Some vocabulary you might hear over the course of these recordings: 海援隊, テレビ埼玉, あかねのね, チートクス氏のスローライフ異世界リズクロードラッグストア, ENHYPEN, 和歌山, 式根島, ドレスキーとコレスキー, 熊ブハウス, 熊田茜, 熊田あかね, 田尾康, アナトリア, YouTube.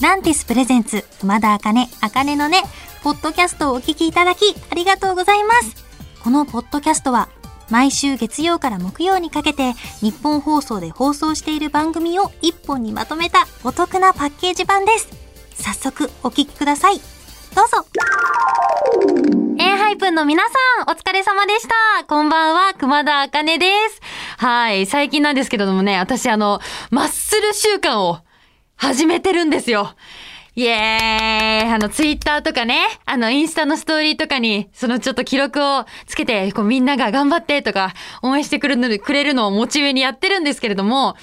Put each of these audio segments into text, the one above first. ランティスプレゼンツ熊田茜のねポッドキャストをお聞きいただきありがとうございます。このポッドキャストは毎週月曜から木曜にかけて日本放送で放送している番組を一本にまとめたお得なパッケージ版です。早速お聞きください。どうぞ。ENHYPEN の皆さんお疲れ様でした。こんばんは、熊田茜です。はい、最近なんですけれどもね、私マッスル習慣を始めてるんですよ。イエーイ。ツイッターとかね、インスタのストーリーとかに、ちょっと記録をつけて、こう、みんなが頑張ってとか、応援してくれるのをモチベにやってるんですけれども、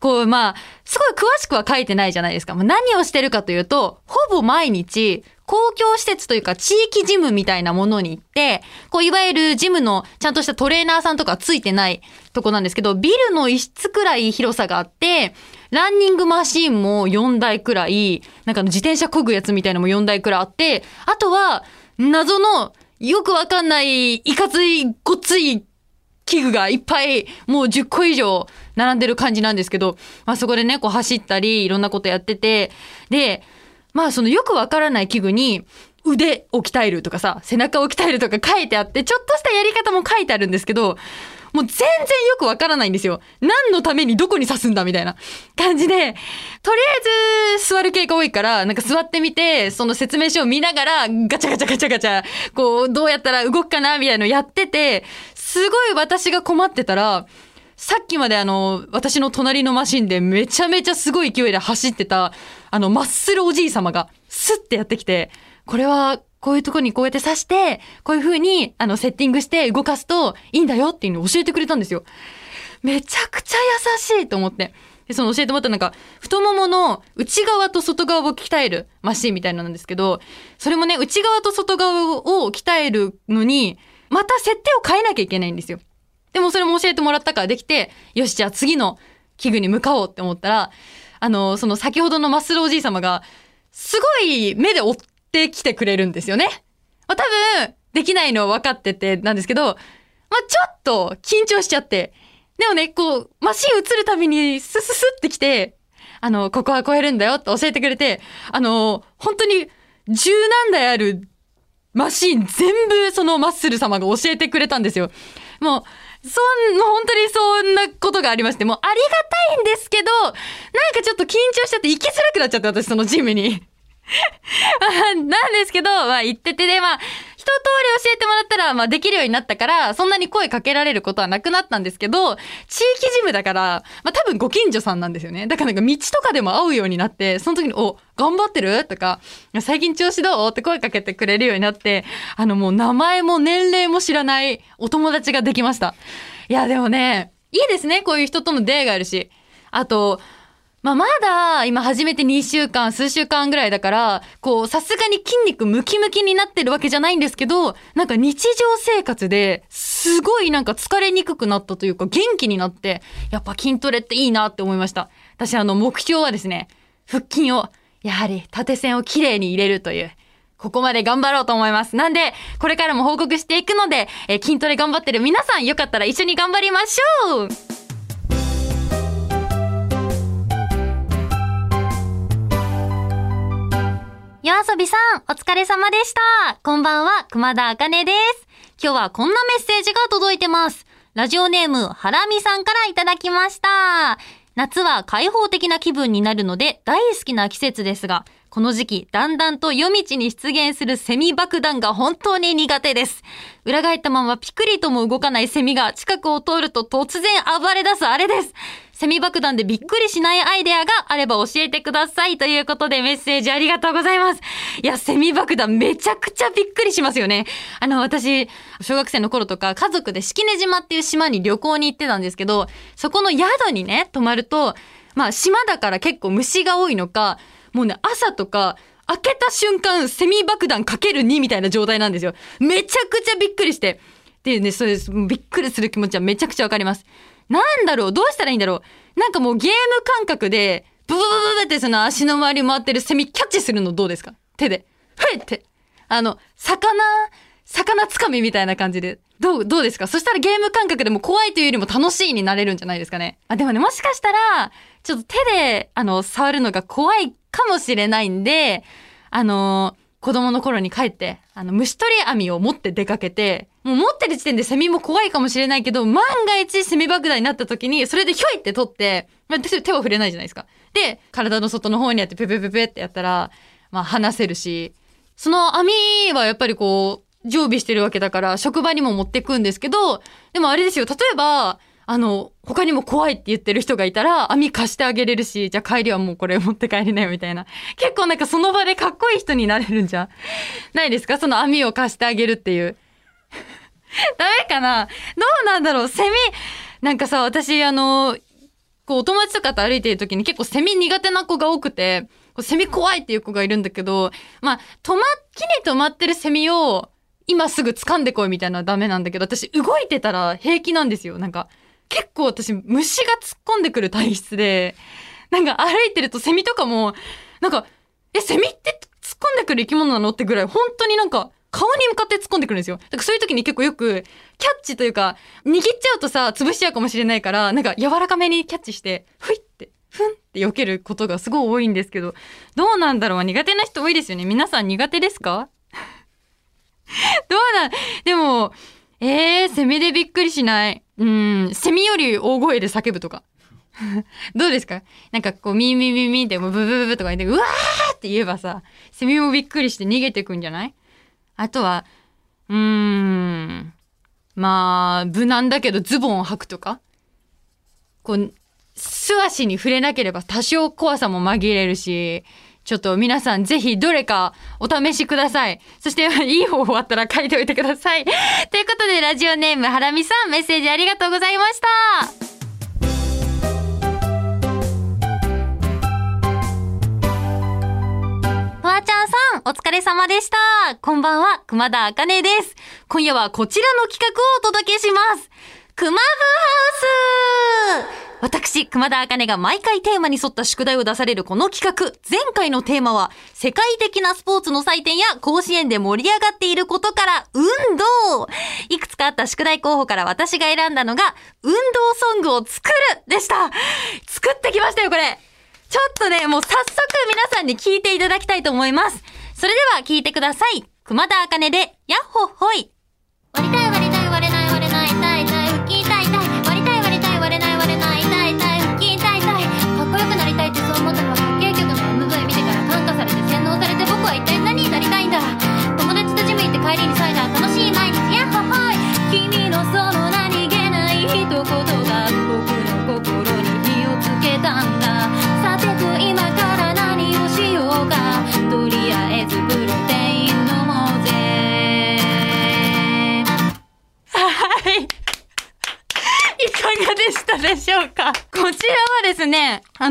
こう、まあ、すごい詳しくは書いてないじゃないですか。何をしてるかというと、ほぼ毎日、公共施設というか地域ジムみたいなものに行って、こういわゆるジムのちゃんとしたトレーナーさんとかついてないとこなんですけど、ビルの一室くらい広さがあって、ランニングマシーンも4台くらい、なんか自転車漕ぐやつみたいなのも4台くらいあって、あとは謎のよくわかんないいかついごっつい器具がいっぱいもう10個以上並んでる感じなんですけど、まあそこでね、こう走ったりいろんなことやってて、で、まあよくわからない器具に腕を鍛えるとかさ、背中を鍛えるとか書いてあって、ちょっとしたやり方も書いてあるんですけど、もう全然よくわからないんですよ。何のためにどこに刺すんだみたいな感じで、とりあえず座る系が多いから、なんか座ってみて、その説明書を見ながらガチャガチャガチャガチャ、こうどうやったら動くかなみたいなのやってて、すごい私が困ってたら、さっきまで私の隣のマシンでめちゃめちゃすごい勢いで走ってた、マッスルおじい様がスッてやってきて、これはこういうとこにこうやって刺して、こういう風にセッティングして動かすといいんだよっていうのを教えてくれたんですよ。めちゃくちゃ優しいと思って。で、教えてもらった太ももの内側と外側を鍛えるマシンみたいなのなんですけど、それもね、内側と外側を鍛えるのに、また設定を変えなきゃいけないんですよ。でもそれも教えてもらったからできて、よしじゃあ次の器具に向かおうって思ったら、先ほどのマッスルおじい様がすごい目で追ってきてくれるんですよね。まあ、多分できないの分かっててなんですけど、まあ、ちょっと緊張しちゃって。でもね、こうマシン映るたびにスススってきて、ここは超えるんだよって教えてくれて、本当に十何台あるマシン全部そのマッスル様が教えてくれたんですよ。もう本当にそんなことがありまして、もうありがたいんですけど、なんかちょっと緊張しちゃって行きづらくなっちゃって、私ジムに。なんですけど、まあ行ってて、で、まあ一通り教えてもらったら、まあできるようになったから、そんなに声かけられることはなくなったんですけど、地域ジムだから、まあ多分ご近所さんなんですよね。だから道とかでも会うようになって、その時に、お、頑張ってるとか、最近調子どうって声かけてくれるようになって、もう名前も年齢も知らないお友達ができました。いや、でもね、いいですね。こういう人との出会いがあるし。あと、まあ、まだ今始めて2週間、数週間ぐらいだから、こう、さすがに筋肉ムキムキになってるわけじゃないんですけど、なんか日常生活ですごいなんか疲れにくくなったというか、元気になって、やっぱ筋トレっていいなって思いました。私目標はですね、腹筋を、やはり縦線をきれいに入れるという、ここまで頑張ろうと思います。なんで、これからも報告していくので、筋トレ頑張ってる皆さん、よかったら一緒に頑張りましょう。夜遊びさん、お疲れ様でした。こんばんは、熊田茜です。今日はこんなメッセージが届いてます。ラジオネーム、ハラミさんからいただきました。夏は開放的な気分になるので大好きな季節ですが、この時期、だんだんと夜道に出現するセミ爆弾が本当に苦手です。裏返ったままピクリとも動かないセミが近くを通ると突然暴れ出すあれです。セミ爆弾でびっくりしないアイデアがあれば教えてくださいということでメッセージありがとうございます。いや、セミ爆弾めちゃくちゃびっくりしますよね。私、小学生の頃とか家族で式根島っていう島に旅行に行ってたんですけど、そこの宿にね、泊まると、まあ島だから結構虫が多いのか、もうね、朝とか、開けた瞬間、セミ爆弾 ×2 みたいな状態なんですよ。めちゃくちゃびっくりして。でね、そうです。びっくりする気持ちはめちゃくちゃわかります。なんだろう、どうしたらいいんだろう。なんかもうゲーム感覚で、ブブブブって足の周り回ってるセミキャッチするのどうですか？手で。ふいって。魚つかみみたいな感じで。どうですか？そしたらゲーム感覚でも怖いというよりも楽しいになれるんじゃないですかね。あ、でもね、もしかしたら、ちょっと手で、触るのが怖いかもしれないんで、子供の頃に帰って、虫取り網を持って出かけて、もう持ってる時点でセミも怖いかもしれないけど、万が一セミ爆弾になった時に、それでひょいって取って、まあ、手は触れないじゃないですか。で、体の外の方にやってペペペペってやったら、まあ離せるし、その網はやっぱりこう、常備してるわけだから、職場にも持ってくんですけど、でもあれですよ、例えば、他にも怖いって言ってる人がいたら、網貸してあげれるし、じゃあ帰りはもうこれ持って帰りなよみたいな。結構なんかその場でかっこいい人になれるんじゃないですか？その網を貸してあげるっていう。ダメかな？どうなんだろう？セミ、なんかさ、私こうお友達とかと歩いてる時に結構セミ苦手な子が多くて、セミ怖いっていう子がいるんだけど、まあ、木に止まってるセミを今すぐ掴んでこいみたいなのはダメなんだけど、私動いてたら平気なんですよ、なんか。結構私虫が突っ込んでくる体質で、なんか歩いてるとセミとかも、なんか、セミって突っ込んでくる生き物なのってぐらい、本当になんか顔に向かって突っ込んでくるんですよ。だからそういう時に結構よくキャッチというか、握っちゃうとさ、潰しちゃうかもしれないから、なんか柔らかめにキャッチして、ふいって、ふんって避けることがすごい多いんですけど、どうなんだろう？苦手な人多いですよね。皆さん苦手ですか？どうなん？でも、セミでびっくりしない。セミより大声で叫ぶとか。どうですか？なんかこう、ミーミーミーミーって、ブブブブとか言って、うわーって言えばさ、セミもびっくりして逃げてくんじゃない？あとは、まあ、無難だけどズボンを履くとか。こう、素足に触れなければ多少怖さも紛れるし、ちょっと皆さんぜひどれかお試しください。そしていい方法あったら書いておいてください。ということでラジオネームハラミさん、メッセージありがとうございました。フワちゃんさん、お疲れ様でした。こんばんは、熊田茜です。今夜はこちらの企画をお届けします。熊ブハウス。私、熊田茜が毎回テーマに沿った宿題を出されるこの企画。前回のテーマは、世界的なスポーツの祭典や甲子園で盛り上がっていることから、運動。いくつかあった宿題候補から私が選んだのが、運動ソングを作るでした。作ってきましたよ、これ。ちょっとね、もう早速皆さんに聞いていただきたいと思います。それでは聞いてください。熊田茜で、やっほっほい。割りたい割りたい割れない割れない痛い痛い吹き痛い痛い割りたい割りたい割れない割れない痛い思ったのはかっけえ曲の MV 見てから感化されて洗脳されて、僕は一体何になりたいんだ。友達とジム行って帰りにサイダー、楽しい毎日やっほほい。君のその何気ない一言が僕の心に火をつけたんだ。さてと今から何をしようか。とりあえずプロテイン飲もうぜ。はい、いかがでしたでしょうか。こちらはですね、1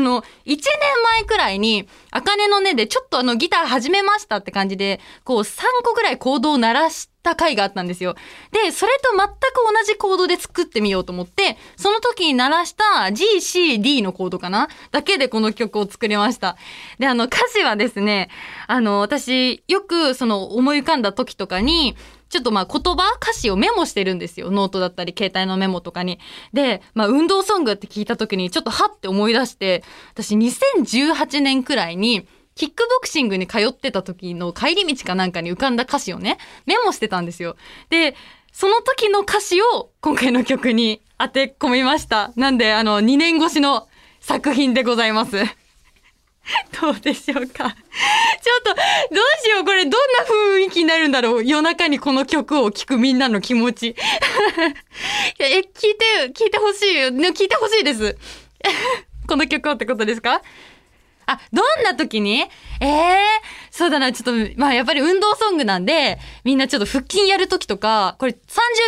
年前くらいに、あかねのねでちょっとギター始めましたって感じで、こう3個くらいコードを鳴らした回があったんですよ。で、それと全く同じコードで作ってみようと思って、その時に鳴らした G、C、D のコードかなだけでこの曲を作りました。で、歌詞はですね、私、よくその思い浮かんだ時とかに、ちょっとまあ言葉、歌詞をメモしてるんですよ。ノートだったり、携帯のメモとかに。で、まあ運動ソングって聞いた時に、ちょっとはって思い出して、私2018年くらいに、キックボクシングに通ってた時の帰り道かなんかに浮かんだ歌詞をね、メモしてたんですよ。で、その時の歌詞を今回の曲に当て込みました。なんで、2年越しの作品でございます。どうでしょうか。ちょっと、どうしよう。これどんな雰囲気になるんだろう。夜中にこの曲を聴くみんなの気持ち。聞いてほしいよ。聞いてほしいです。この曲をってことですか？あ、どんな時に？そうだな、ちょっと、まあやっぱり運動ソングなんで、みんなちょっと腹筋やる時とか、これ30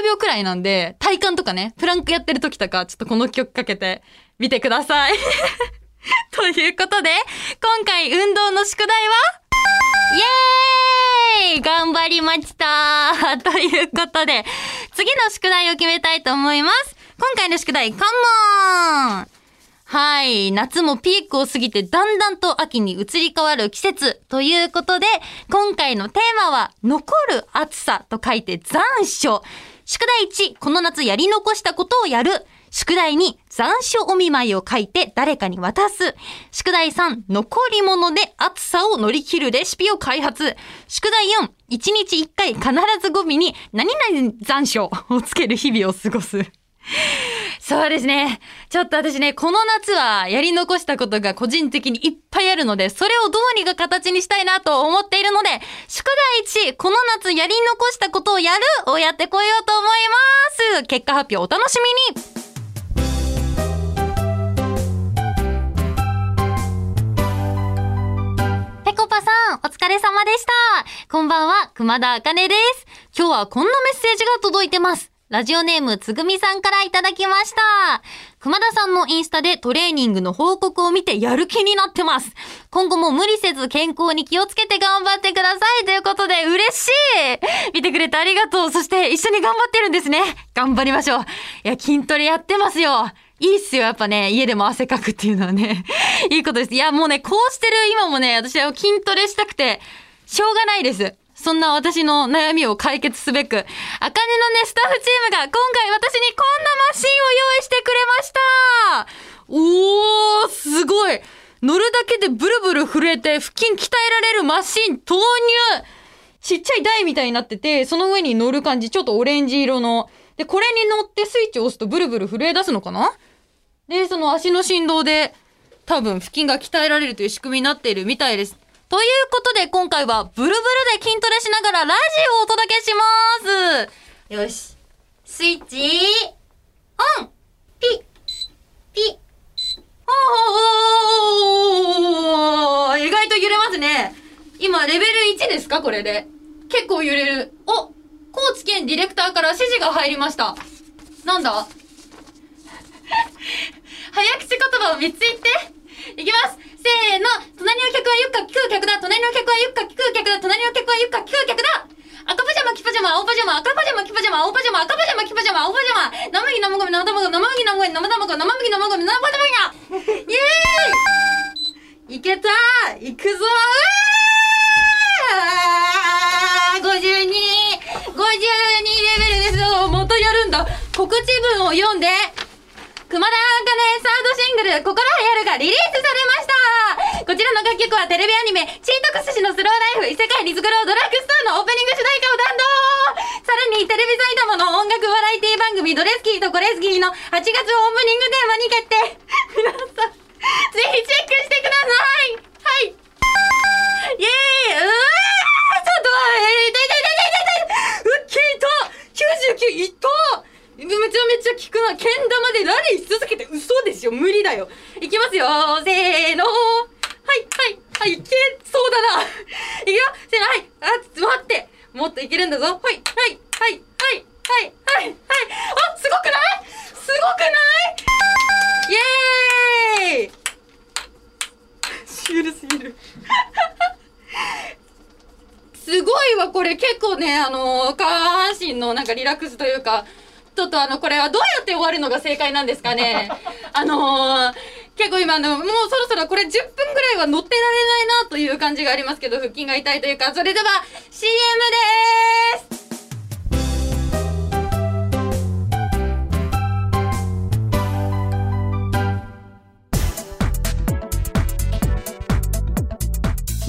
秒くらいなんで、体幹とかね、プランクやってる時とか、ちょっとこの曲かけてみてください。ということで、今回運動の宿題は、イエーイ！頑張りましたー。ということで、次の宿題を決めたいと思います。今回の宿題、カモン！はい。夏もピークを過ぎてだんだんと秋に移り変わる季節ということで、今回のテーマは、残る暑さと書いて残暑。宿題1、この夏やり残したことをやる。宿題2、残暑お見舞いを書いて誰かに渡す。宿題3、残り物で暑さを乗り切るレシピを開発。宿題4、1日1回必ず語尾に何々残暑をつける日々を過ごす。そうですね。ちょっと私ね、この夏はやり残したことが個人的にいっぱいあるので、それをどうにか形にしたいなと思っているので、宿題1、この夏やり残したことをやるをやってこようと思います。結果発表お楽しみに。お疲れ様でした。こんばんは、熊田あかねです。今日はこんなメッセージが届いてます。ラジオネームつぐみさんからいただきました。熊田さんのインスタでトレーニングの報告を見てやる気になってます。今後も無理せず健康に気をつけて頑張ってくださいということで、嬉しい。見てくれてありがとう。そして一緒に頑張ってるんですね。頑張りましょう。いや、筋トレやってますよ。いいっすよ。やっぱね、家でも汗かくっていうのはねいいことです。いや、もうね、こうしてる今もね、私は筋トレしたくてしょうがないです。そんな私の悩みを解決すべく、あかねのねスタッフチームが今回私にこんなマシンを用意してくれました。おー、すごい。乗るだけでブルブル震えて腹筋鍛えられるマシン投入。ちっちゃい台みたいになってて、その上に乗る感じ、ちょっとオレンジ色ので、これに乗ってスイッチを押すとブルブル震え出すのかな。で、その足の振動で多分腹筋が鍛えられるという仕組みになっているみたいです。ということで、今回はブルブルで筋トレしながらラジオをお届けします。よし。スイッチオン。ピッピッ。おー、意外と揺れますね。今レベル1ですか、これで。結構揺れる。お、高知県ディレクターから指示が入りました。なんだ早口言葉を3つ言っていきます。せーの。隣の客はゆっかきくう客だ。隣の客はゆっかきくう客だ。隣の客はゆっかきくう客だ。赤パジャマ、黄パジャマ、青パジャマ、赤パジャマ、黄パジャマ、青パジャマ、赤パジャマ、黄パジャマ、青パジャマ。生麦、生米、生卵、生麦、生米、生卵、生麦、生米、生パジャマや。イエーイいけたー、いくぞー。52レベルですよ。またやるんだ。告知文を読んで。熊田あかねサードシングル「心はやる」がリリースされました。こちらの楽曲はテレビアニメ「チートクス氏のスローライフ異世界リズクロードラッグストア」のオープニング主題歌を担当。さらにテレビ埼玉の音楽バラエティ番組「ドレスキーとコレスキー」の8月オープニングテーマに決定。皆さんぜひチェックしてください。はい。イエーイ。うわー、ちょっと痛い痛い痛い痛い痛い。うっ、聞いた。99、いった。めちゃめちゃ効くな。けん玉でラリーし続けて、嘘ですよ。無理だよ。いきますよ。せーの。はい、はい、はい、いけそうだな。いくよ。せーの、はい。あ、待って。もっといけるんだぞ。はい、はい、はい、はい、はい、はい、はい。あ、すごくない？すごくない？イエーイシュールすぎる。すごいわ、これ。結構ね、下半身のなんかリラックスというか、ちょっとこれはどうやって終わるのが正解なんですかね。結構今もうそろそろこれ10分ぐらいは乗ってられないなという感じがありますけど、腹筋が痛いというか。それでは CM でーす。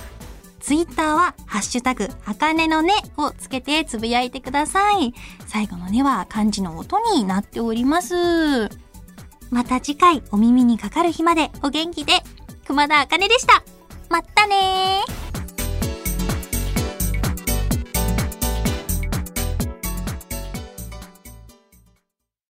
ツイッターはハッシュタグあかねのねをつけてつぶやいてください。最後のねは漢字の音になっております。また次回お耳にかかる日までお元気で。熊田あかねでした。まったねー。